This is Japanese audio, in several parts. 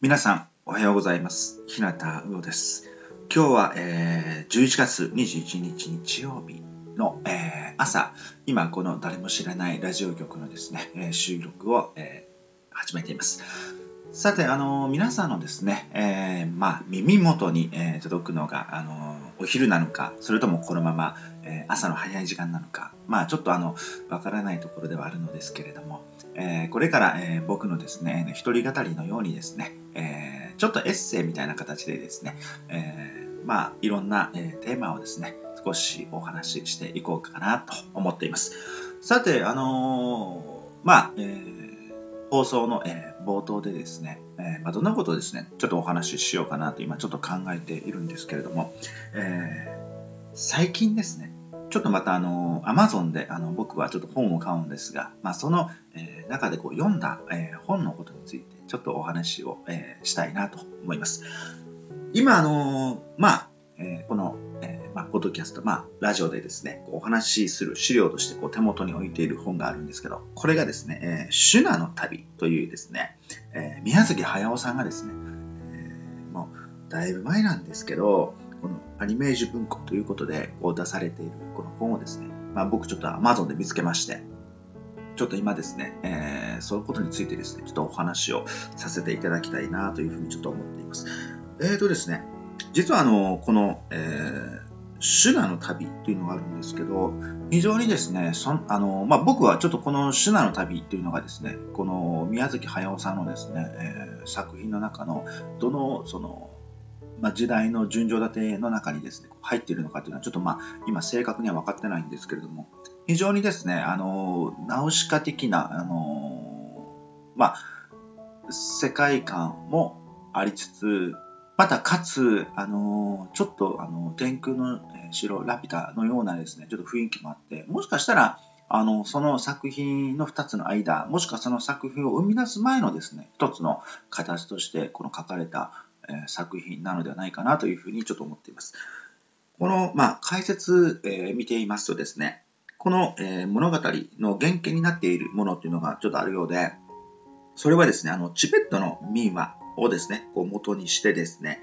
皆さんおはようございます。日向うおです。今日は、11月21日日曜日の、朝、今この誰も知らないラジオ局のですね、収録を、始めています。さて、皆さんのですね、耳元に、届くのが、お昼なのか、それともこのまま、朝の早い時間なのか、ちょっとわからないところではあるのですけれども、これから、僕のですね、一人語りのようにですね、ちょっとエッセイみたいな形でですね、いろんな、テーマをですね、少しお話ししていこうかなと思っています。さて、放送の、冒頭でですね、どんなことをですね、ちょっとお話ししようかなと今ちょっと考えているんですけれども、最近ですね、ちょっとまたAmazon で僕はちょっと本を買うんですが、その、中で読んだ、本のことについてちょっとお話を、したいなと思います。今この、ポッドキャスト、ラジオでですね、お話しする資料として手元に置いている本があるんですけど、これがですね、シュナの旅というですね、宮崎駿さんがですね、もうだいぶ前なんですけど、このアニメージュ文庫ということで出されているこの本をですね、僕ちょっと Amazon で見つけまして、ちょっと今ですね、そういうことについてですね、ちょっとお話をさせていただきたいなというふうにちょっと思っています。ですね、実はこの、シュナの旅というのがあるんですけど、非常にですね、僕はちょっとこのシュナの旅というのがですね、この宮崎駿さんのですね、作品の中のどの時代の順序立ての中にですね、入っているのかというのはちょっと今正確には分かってないんですけれども、非常にですね、ナウシカ的な世界観もありつつ、またかつ、ちょっと天空の城ラピュタのようなですね、ちょっと雰囲気もあって、もしかしたらその作品の2つの間、もしくはその作品を生み出す前のですね、1つの形としてこの書かれた作品なのではないかなというふうにちょっと思っています。この、解説、見ていますとですね、この、物語の原型になっているものというのがちょっとあるようで、それはですね、チベットの民話をですね、元にしてですね、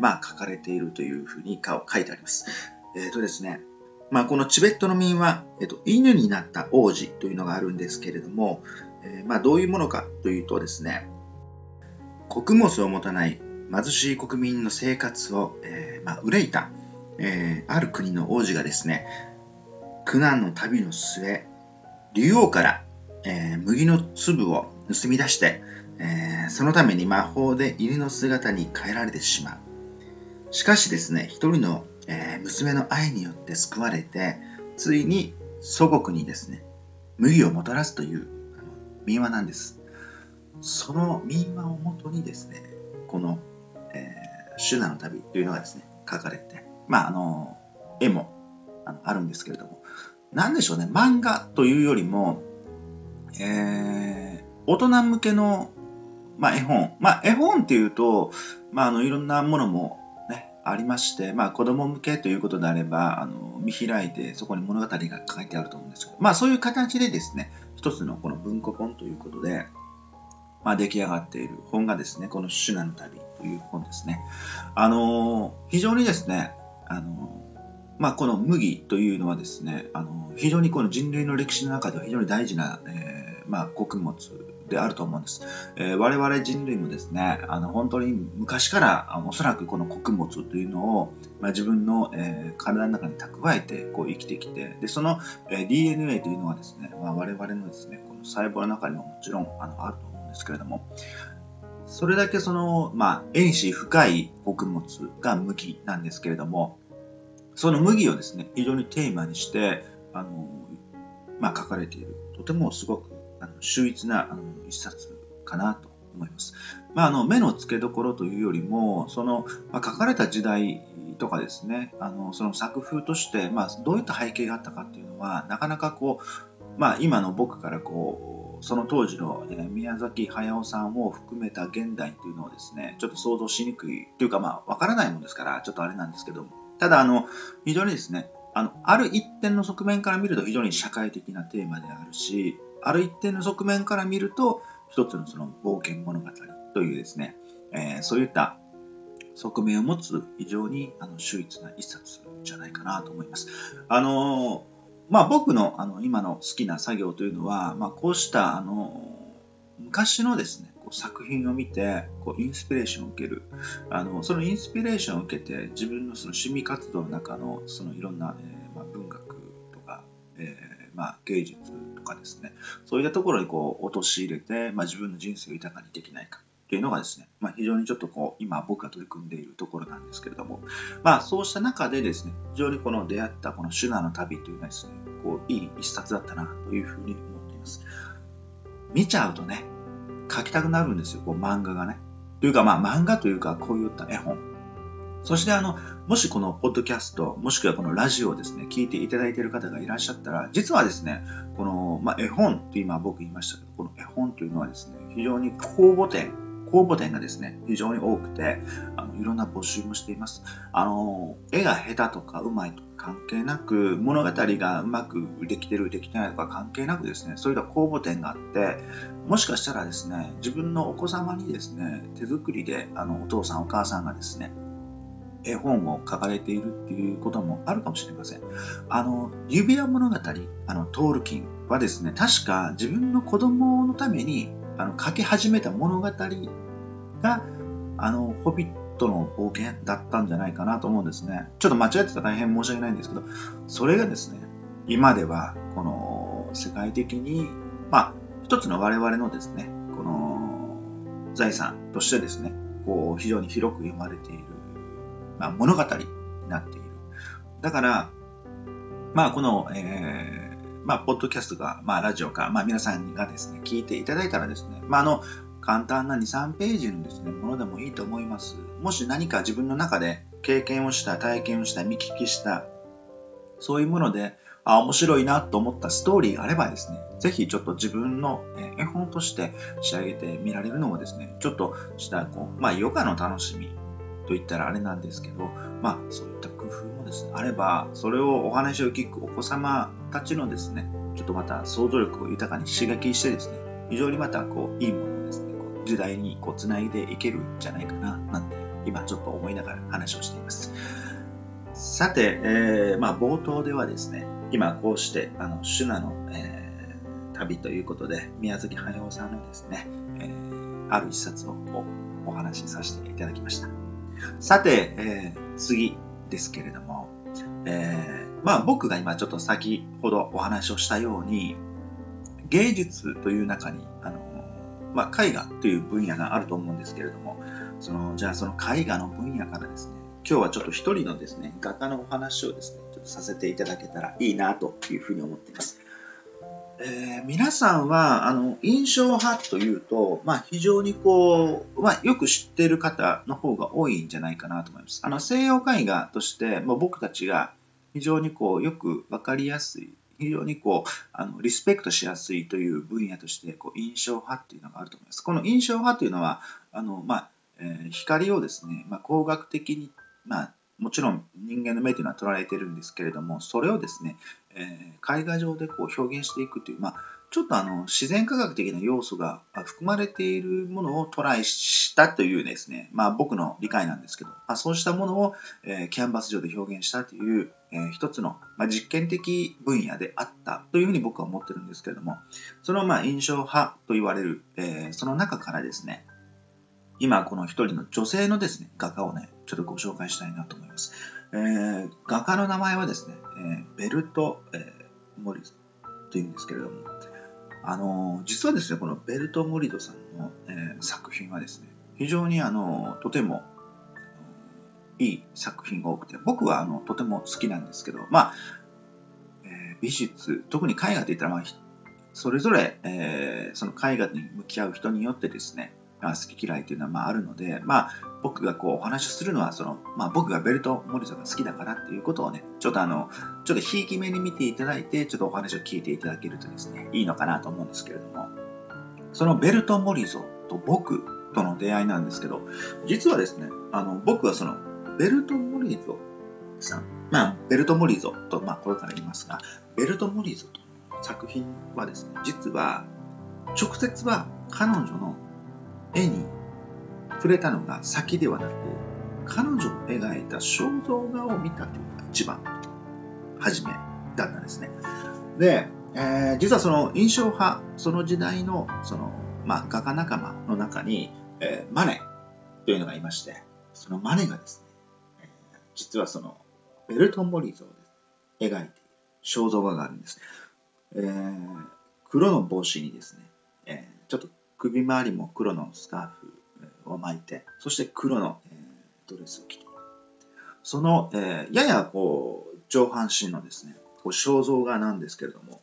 書かれているというふうに書いてあります。ですね、このチベットの民話、犬になった王子というのがあるんですけれども、どういうものかというとですね、穀物を持たない貧しい国民の生活を、憂いた、ある国の王子がですね、苦難の旅の末、竜王から、麦の粒を盗み出して、そのために魔法で犬の姿に変えられてしまう。しかしですね、一人の、娘の愛によって救われて、ついに祖国にですね、麦をもたらすという民話なんです。その民話をもとにですね、この、シュナの旅というのがですね、書かれて、絵もあるんですけれども、なんでしょうね、漫画というよりも、大人向けの、絵本。絵本っていうと、いろんなものもね、ありまして、子供向けということであれば、見開いて、そこに物語が書いてあると思うんですけど、そういう形でですね、一つのこの文庫本ということで、出来上がっている本がですね、このシュナの旅という本ですね。非常にですね、この麦というのはですね、非常にこの人類の歴史の中では非常に大事な、穀物であると思うんです。我々人類もですね、本当に昔からおそらくこの穀物というのを、自分の、体の中に蓄えて生きてきて、でその、DNA というのはですね、我々のですね、この細胞の中にももちろんあると思うんですけれども、それだけその、遠視深い穀物が麦なんですけれども、その麦をですね、非常にテーマにして書かれている、とてもすごく秀逸な一冊かなと思います。目の付けどころというよりも、その、書かれた時代とかですね、その作風として、どういった背景があったかっていうのは、なかなか今の僕からその当時の宮崎駿さんを含めた現代というのをですね、ちょっと想像しにくいというか、わからないものですから、ちょっとあれなんですけども、ただ非常にですね、ある一点の側面から見ると非常に社会的なテーマであるし、ある一定の側面から見ると、一つのその冒険物語というですね、そういった側面を持つ非常に秀逸な一冊じゃないかなと思います。僕の今の好きな作業というのは、こうした昔のですね、作品を見てインスピレーションを受ける、そのインスピレーションを受けて自分のその趣味活動の中のそのいろんな、文学とか、芸術とかですね、そういったところに落とし入れて、自分の人生を豊かにできないかというのがですね、非常にちょっと今僕が取り組んでいるところなんですけれども、そうした中でですね、非常に出会ったこのシュナの旅というのはですね、いい一冊だったなというふうに思っています。見ちゃうとね、書きたくなるんですよ、漫画がね。というか漫画というかこういった絵本。そしてもしこのポッドキャスト、もしくはこのラジオをですね、聞いていただいている方がいらっしゃったら、実はですね、この、絵本と今僕言いましたけど、この絵本というのはですね、非常に公募展がですね、非常に多くて、いろんな募集もしています。絵が下手とかうまいとか関係なく、物語がうまくできてるできてないとか関係なくですね、そういった公募展があって、もしかしたらですね、自分のお子様にですね、手作りでお父さんお母さんがですね、絵本を書かれているっていうこともあるかもしれません。指輪物語、トールキンはですね、確か自分の子供のために書き始めた物語がホビットの冒険だったんじゃないかなと思うんですね。ちょっと間違ってたら大変申し訳ないんですけど、それがですね、今ではこの世界的に一つの我々のですね、この財産としてですね、非常に広く読まれている、物語になっている。だからこのポッドキャストか、ラジオか、皆さんがですね、聞いていただいたらですね、簡単な 2,3 ページのですね、ものでもいいと思います。もし何か自分の中で経験をした、体験をした、見聞きした、そういうもので、面白いなと思ったストーリーがあればですね、ぜひちょっと自分の絵本として仕上げてみられるのもですね、ちょっとした、余暇の楽しみといったらあれなんですけど、そういった工夫もですね、あれば、それをお話を聞くお子様たちのですね、ちょっとまた想像力を豊かに刺激してですね、非常にまたいいものをですね、時代につないでいけるんじゃないかな、なんて今ちょっと思いながら話をしています。さて、冒頭ではですね、今こうしてシュナの、旅ということで、宮崎駿さんのですね、ある一冊をお話しさせていただきました。さて、次ですけれども、僕が今ちょっと先ほどお話をしたように、芸術という中に絵画という分野があると思うんですけれども、じゃあその絵画の分野からですね、今日はちょっと一人のですね、画家のお話をですね、ちょっとさせていただけたらいいなというふうに思っています。皆さんは印象派というと、非常によく知っている方の方が多いんじゃないかなと思います。西洋絵画として、僕たちが非常によく分かりやすい、非常にリスペクトしやすいという分野として、印象派というのがあると思います。この印象派というのは光をですね、光学的に、もちろん人間の目というのは捉えているんですけれども、それをですね、絵画上で表現していくという、ちょっと自然科学的な要素が含まれているものをトライしたというですね、僕の理解なんですけど、そうしたものを、キャンバス上で表現したという、一つの、実験的分野であったというふうに僕は思ってるんですけれども、その、印象派と言われる、その中からですね、今この一人の女性のですね、画家をね、ちょっとご紹介したいなと思います。画家の名前はですね、ベルト・モリドというんですけれども、実はですね、このベルト・モリドさんの、作品はですね、非常にとてもいい作品が多くて、僕はとても好きなんですけど、美術、特に絵画っていったら、それぞれ、その絵画に向き合う人によってですね、好き嫌いというのはあるので、僕がお話しするのはその、僕がベルト・モリドが好きだからっていうことをね、ちょっとひいき目に見ていただいて、ちょっとお話を聞いていただけるとですね、いいのかなと思うんですけれども、そのベルト・モリドと僕との出会いなんですけど、実はですね、僕はそのベルト・モリドさん、ベルト・モリドと、これから言いますが、ベルト・モリドの作品はですね、実は直接は彼女の絵に触れたのが先ではなく、彼女を描いた肖像画を見たというのが一番初めだったんですね。で、実はその印象派、その時代の、画家仲間の中に、マネというのがいまして、そのマネがですね、実はそのベルトンボリゾを描いている肖像画があるんです。黒の帽子にですね、ちょっと首周りも黒のスカーフを巻いて、そして黒の、ドレスを着て、その、ややこう上半身のですね、こう肖像画なんですけれども、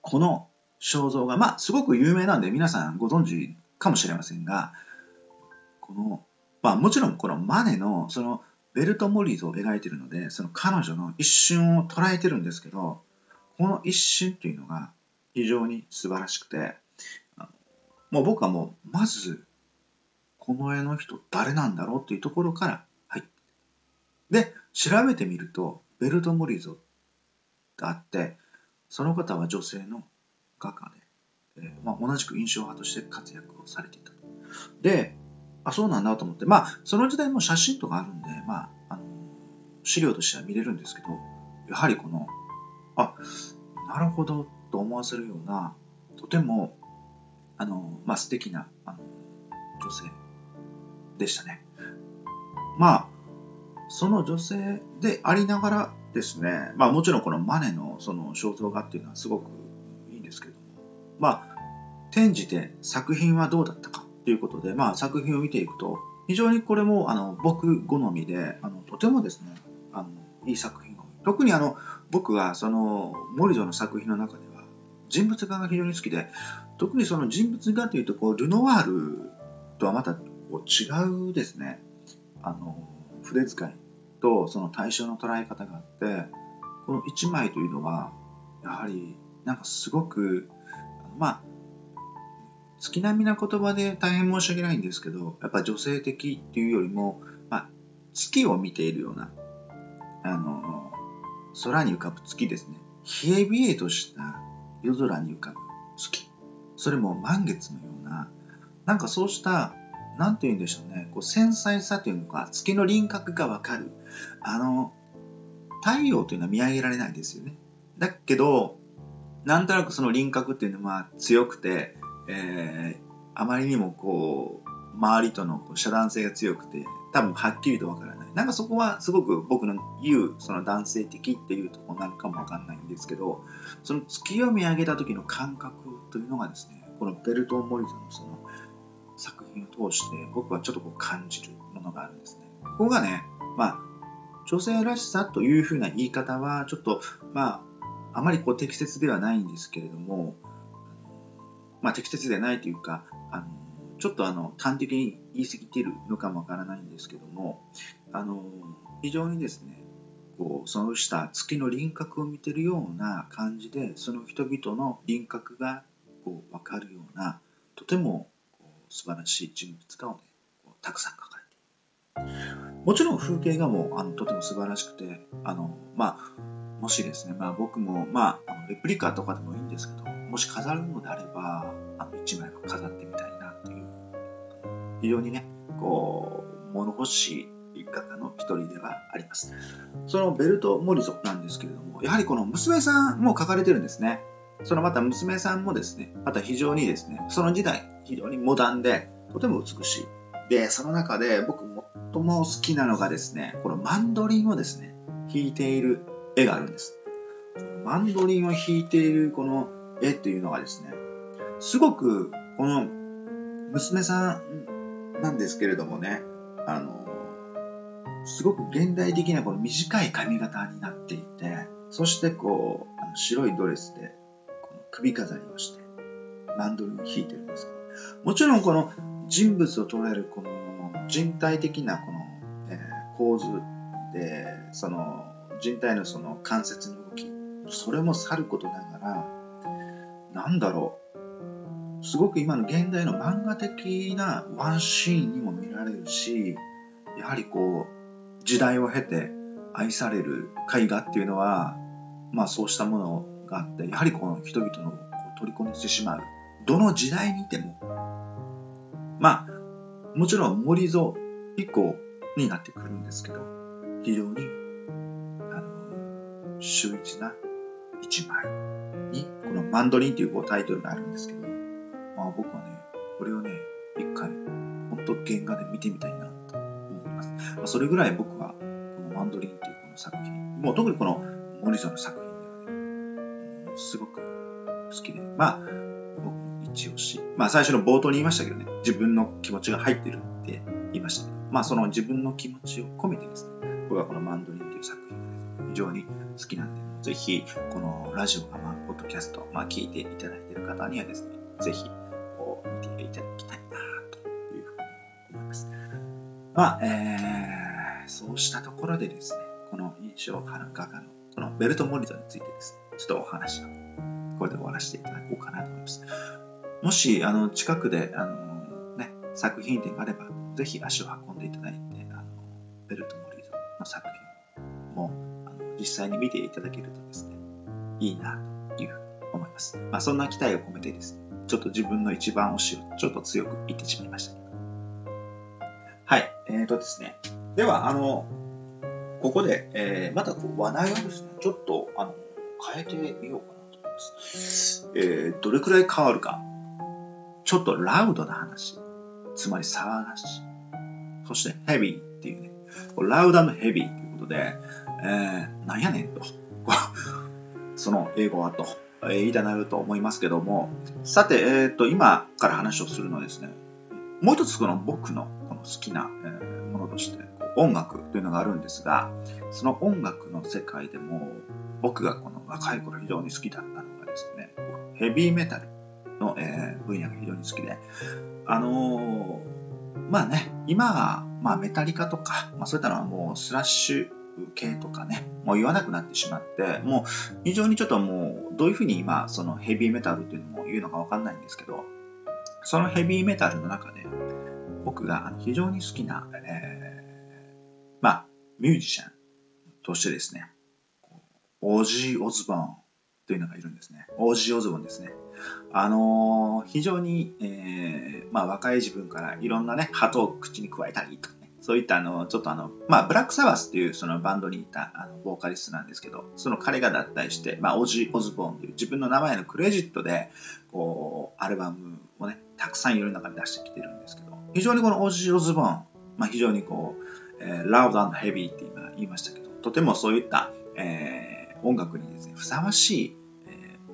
この肖像画、すごく有名なんで皆さんご存知かもしれませんが、この、もちろんこのマネのそのベルト・モリーズを描いているので、その彼女の一瞬を捉えてるんですけど、この一瞬というのが非常に素晴らしくて、もう僕はもうまずこの絵の人誰なんだろうっていうところから入って、で調べてみるとベルト・モリゾってあって、その方は女性の画家で、同じく印象派として活躍をされていた。で、そうなんだと思って、その時代も写真とかあるんで、資料としては見れるんですけど、やはりこのなるほどと思わせるような、とても素敵な女性でしたね。その女性でありながらですね、もちろんこのマネのその肖像画っていうのはすごくいいんですけども、転じて作品はどうだったかということで、作品を見ていくと、非常にこれも僕好みで、とてもですね、いい作品が多い。特に僕はそのモリゾの作品の中では人物画が非常に好きで、特にその人物画というとこうルノワールとはまた違うですね、筆遣いとその対象の捉え方があって、この一枚というのはやはりなんかすごく月並みな言葉で大変申し訳ないんですけど、やっぱ女性的っていうよりも、月を見ているような、空に浮かぶ月ですね、冷え冷えとした夜空に浮かぶ月、それも満月のような、なんかそうしたなんて言うんでしょうね、こう繊細さというのか、月の輪郭がわかる。太陽というのは見上げられないですよね。だけど、なんとなくその輪郭っていうのは強くて、あまりにもこう、周りとの遮断性が強くて、多分はっきりとわからない。なんかそこはすごく僕の言う、その男性的っていうところなのかもわかんないんですけど、その月を見上げた時の感覚というのがですね、このベルトン・モリゾのその、作品を通して僕はちょっとこう感じるものがあるんですね。ここがね、女性らしさというふうな言い方はちょっとあまりこう適切ではないんですけれども、適切でないというか、ちょっと端的に言い過ぎているのかもわからないんですけども、非常にですね、こうその下月の輪郭を見ているような感じで、その人々の輪郭がこう分かるような、とても素晴らしい人物画を、たくさん描かれている。もちろん風景画もとても素晴らしくて、もしですね、僕も、レプリカとかでもいいんですけど、もし飾るのであれば一枚飾ってみたいなっていう、非常にねこう物欲しい方の一人ではあります。そのベルト・モリゾなんですけれども、やはりこの娘さんも描かれてるんですね。そのまた娘さんもですね、また非常にですね、その時代非常にモダンでとても美しい。で、その中で僕最も好きなのがですね、このマンドリンをですね弾いている絵があるんです。マンドリンを弾いているこの絵というのがですね、すごくこの娘さんなんですけれどもね、すごく現代的なこの短い髪型になっていて、そしてこう白いドレスで首飾りをしてマンドリンを弾いてるんですけど、もちろんこの人物を捉えるこの人体的なこの構図で、その人体のその関節の動き、それもさることながら、なんだろう、すごく今の現代の漫画的なワンシーンにも見られるし、やはりこう時代を経て愛される絵画っていうのは、そうしたものがあって、やはりこの人々の取り込んでしまう、どの時代にいてももちろん森蔵以降になってくるんですけど、非常に秀逸な一枚に、このマンドリンっていうこうタイトルがあるんですけど、まあ、僕はねこれをね一回本当原画で見てみたいなと思います、まあ、それぐらい僕はこのマンドリンっていうこの作品、もう特にこの森蔵の作品ではねすごく好きで、まあ僕一押し、まあ最初の冒頭に言いましたけどね、自分の気持ちが入ってるって言いましたけど、まあその自分の気持ちを込めてですね、僕はこのマンドリンっていう作品が、ね、非常に好きなんで、ぜひこのラジオかポッドキャストを聞いていただいている方にはですね、ぜひ見ていただきたいなというふうに思います。まあ、そうしたところでですね、この印象派の画家のこのベルト・モリゾについてですね、ちょっとお話をこれで終わらせていただこうかなと思います。もし近くでね、作品展があれば、ぜひ足を運んでいただいて、ベルト・モリゾの作品も実際に見ていただけるとですね、いいなというふうに思います。まあ、そんな期待を込めてですね、ちょっと自分の一番推しをちょっと強く言ってしまいましたけど。はい、ですね。では、ここで、またこう話題をですね、ちょっと変えてみようかなと思います。どれくらい変わるか。ちょっとラウドな話、つまり騒がしい。そしてヘビーっていうね、ラウド&へヴィということで、なんやねんとその英語はと言いたなると思いますけども、さて、今から話をするのはですね、もう一つこの僕のこの好きなものとして音楽というのがあるんですが、その音楽の世界でも僕がこの若い頃非常に好きだったのがですね、ヘビーメタルの分野が非常に好きで、まあね、今はまあメタリカとか、まあ、そういったのはもうスラッシュ系とかね、もう言わなくなってしまって、もう非常にちょっともうどういうふうに今そのヘビーメタルというのも言うのか分かんないんですけど、そのヘビーメタルの中で僕が非常に好きな、まあミュージシャンとしてですね、オージー・オズボーンというのがいるんですね。オージー・オズボーンですね。非常に、まあ若い自分からいろんなね鳩を口に加えたりとか。そういったちょっとまあ、ブラックサバスっていうそのバンドにいたボーカリストなんですけど、その彼が脱退して、まあ、オジー・オズボーンという自分の名前のクレジットで、こう、アルバムをね、たくさん世の中に出してきてるんですけど、非常にこのオジー・オズボーン、まあ、非常にこう、ラウド&へヴィって今言いましたけど、とてもそういった、音楽にですね、ふさわしい、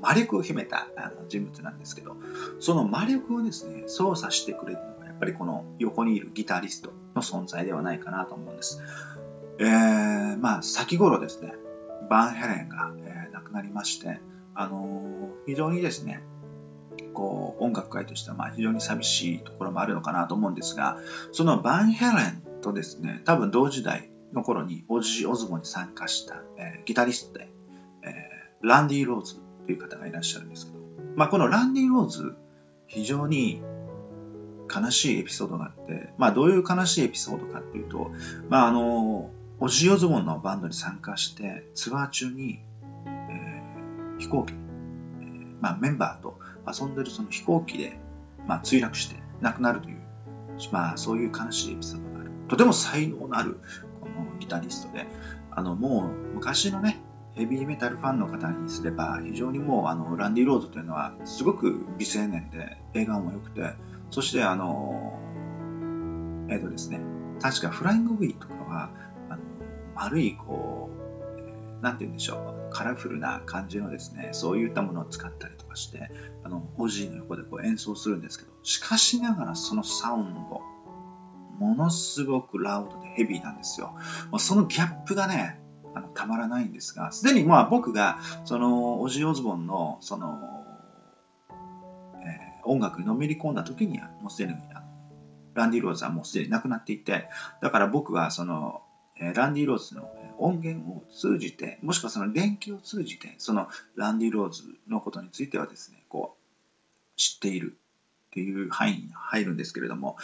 魔力を秘めた人物なんですけど、その魔力をですね、操作してくれるのが、やっぱりこの横にいるギタリストの存在ではないかなと思うんです。まあ先頃ですね、バンヘレンが、亡くなりまして、非常にですね、こう音楽界としてはまあ非常に寂しいところもあるのかなと思うんですが、そのバンヘレンとですね、多分同時代の頃にオジー・オズボーンに参加した、ギタリストで、ランディ・ローズという方がいらっしゃるんですけど、まあこのランディ・ローズ、非常に悲しいエピソードがあって、まあ、どういう悲しいエピソードかっていうと、まあ、オジー・オズボーンのバンドに参加してツアー中に、飛行機、まあ、メンバーと遊んでるその飛行機で、まあ、墜落して亡くなるという、まあ、そういう悲しいエピソードがある、とても才能のあるこのギタリストで、もう昔のねヘビーメタルファンの方にすれば非常にもうランディ・ローズというのはすごく美青年で映画も良くて、そしてですね、確かフライング・ウィーとかは丸いこうなんて言うんでしょう、カラフルな感じのですね、そういったものを使ったりとかしてオジーの横でこう演奏するんですけど、しかしながらそのサウンドものすごくラウドでヘビーなんですよ。そのギャップがねたまらないんですが、すでにまあ僕がそのオジー・オズボーンのその、音楽にのめり込んだ時にはもうすでにランディ・ローズはもうすでに亡くなっていて、だから僕はその、ランディ・ローズの音源を通じて、もしくはその連携を通じてそのランディ・ローズのことについてはですね、こう知っているっていう範囲に入るんですけれども、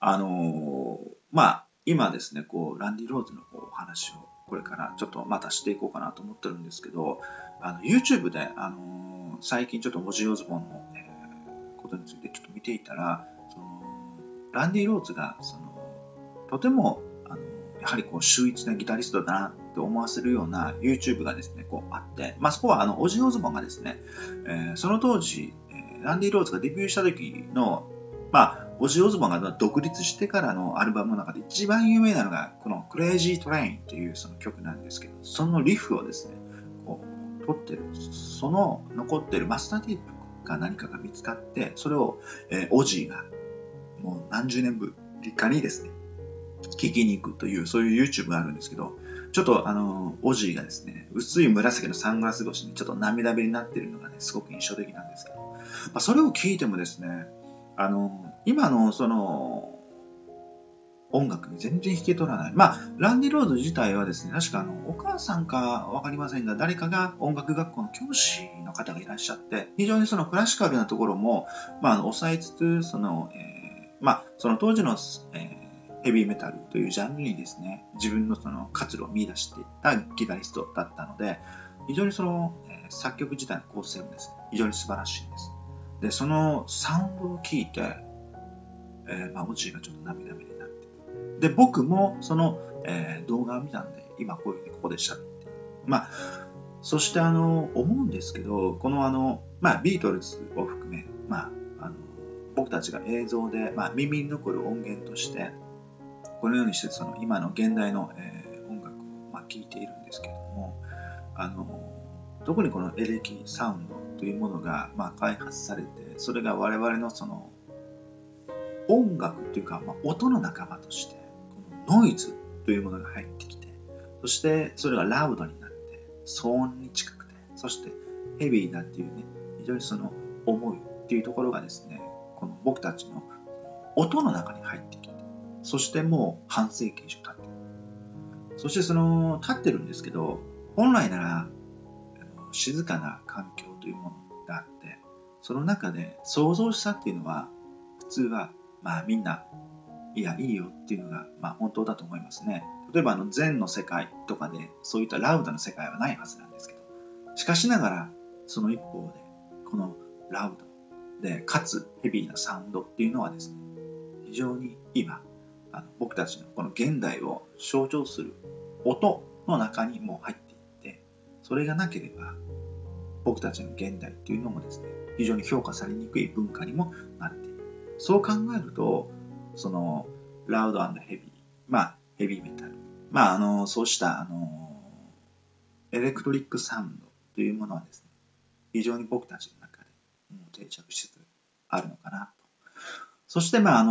まあ今ですね、こうランディ・ローズのこうお話をこれからちょっとまたしていこうかなと思ってるんですけど、YouTube で、最近ちょっとオジー・オズボーンのことについてちょっと見ていたら、そのランディ・ローズがそのとてもやはりこう秀逸なギタリストだなって思わせるような YouTube がですねこうあって、まあ、そこはオジー・オズボンがですね、その当時ランディ・ローズがデビューした時の、まあ、オジー・オズボンが独立してからのアルバムの中で一番有名なのがこの Crazy Train というその曲なんですけど、そのリフをですねこう取ってるその残ってるマスターテープが何かが見つかって、それを、オジーがもう何十年ぶりかにですね聴きに行くというそういう YouTube があるんですけど、ちょっとオジーがですね薄い紫のサングラス越しにちょっと涙目になっているのがねすごく印象的なんですけど、まあ、それを聴いてもですね今のその音楽に全然引け取らない。まあランディ・ローズ自体はですね確かお母さんか分かりませんが誰かが音楽学校の教師の方がいらっしゃって、非常にそのクラシカルなところも、まあ、抑えつつその、まあその当時の、ヘビーメタルというジャンルにですね自分のその活路を見出していったギタリストだったので、非常にその、作曲自体の構成もですね非常に素晴らしいです。でそのサウンドを聞いて、まあ、オジーがちょっと涙目になって、で僕もその、動画を見たんで今こういうふうにここでしゃべって、まあそして思うんですけど、このまあビートルズを含め、まあ僕たちが映像で、まあ、耳に残る音源としてこのようにしてその今の現代の、音楽をまあ聴いているんですけれども、特にこのエレキサウンドというものがまあ開発されて、それが我々のその音楽というかまあ音の仲間としてこのノイズというものが入ってきて、そしてそれがラウドになって騒音に近くて、そしてヘビーだっていうね非常にその思いっていうところがですねこの僕たちの音の中に入ってきて、そしてもう半世紀以上経ってる。そしてその経ってるんですけど、本来なら静かな環境というものがあって、その中で創造したっていうのは普通はまあみんないやいいよっていうのがまあ本当だと思いますね。例えば禅の世界とかでそういったラウドの世界はないはずなんですけど、しかしながらその一方でこのラウドでかつヘビーなサウンドっていうのはですね非常に今僕たちのこの現代を象徴する音の中にもう入って、それがなければ僕たちの現代というのもですね非常に評価されにくい文化にもなっている。そう考えるとそのラウド&ヘヴィ、まあヘビーメタル、まあそうしたエレクトリックサウンドというものはですね非常に僕たちの中でもう定着しつつあるのかなと。そしてまあ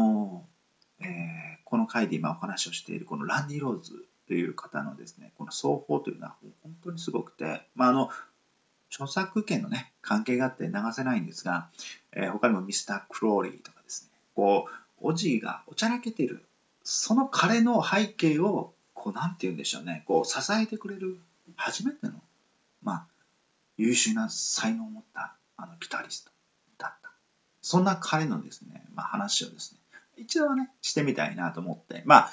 この回で今お話をしているこのランディ・ローズという方のですねこの奏法というのは本当にすごくて、まあ著作権のね関係があって流せないんですが、他にもミスター・クローリーとかですねこうオジーがおちゃらけているその彼の背景をこうなんていうんでしょうねこう支えてくれる初めてのまあ優秀な才能を持ったギタリストだった。そんな彼のですね、まあ、話をですね一度はねしてみたいなと思って、まあ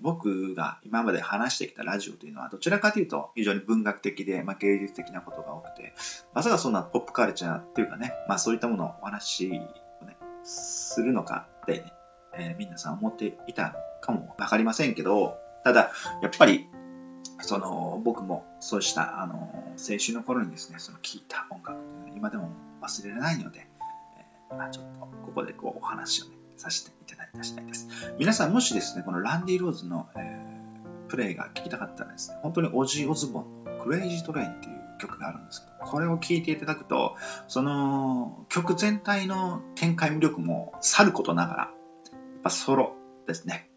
僕が今まで話してきたラジオというのはどちらかというと非常に文学的で、まあ、芸術的なことが多くて、まさかそんなポップカルチャーというかね、まあ、そういったものをお話を、ね、するのかって、ね皆さん思っていたのかも分かりませんけど、ただやっぱりその僕もそうした青春の頃にですねその聴いた音楽というのは今でも忘れられないので、今ちょっとここでこうお話をねさせていただいた次第です。皆さんもしですねこのランディ・ローズの、プレイが聴きたかったらですね本当にオジー・オズボンのクレイジー・トレインっていう曲があるんですけど、これを聴いていただくとその曲全体の展開魅力もさることながらやっぱソロですね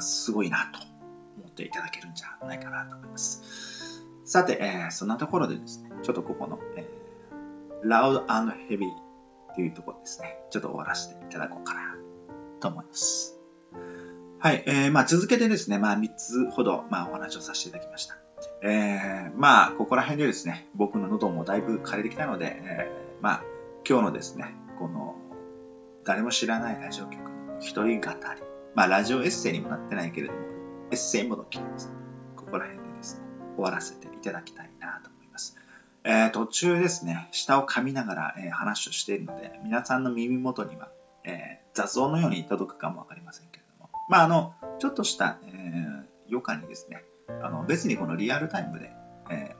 すごいなと思っていただけるんじゃないかなと思います。さて、そんなところでですねちょっとここの、ラウド&ヘヴィというところですねちょっと終わらせていただこうかなと思います。はい、まあ、続けてですね、まあ、3つほど、まあ、お話をさせていただきました。まあここら辺でですね僕の喉もだいぶ枯れてきたので、まあ今日のですねこの誰も知らないラジオ局の一人語り、まあラジオエッセイにもなってないけれどもエッセイもどきです、ね、ここら辺でですね終わらせていただきたいなと思います。途中ですね舌を噛みながら、話をしているので皆さんの耳元には雑音のように届くかもわかりませんけれども、まあちょっとした、余暇にですね、別にこのリアルタイムで、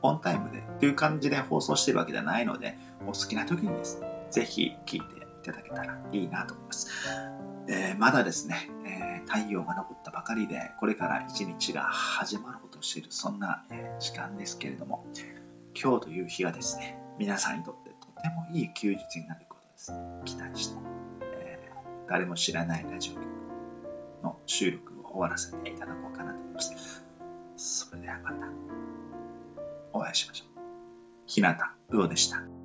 オンタイムでという感じで放送してるわけではないので、お好きな時にですね、ぜひ聞いていただけたらいいなと思います。まだですね、太陽が昇ったばかりで、これから一日が始まろうとしている、そんな、時間ですけれども、今日という日がですね、皆さんにとってとてもいい休日になることです。期待して、誰も知らないラジオ局の収録を終わらせていただこうかなと思います。それではまたお会いしましょう。日向うおでした。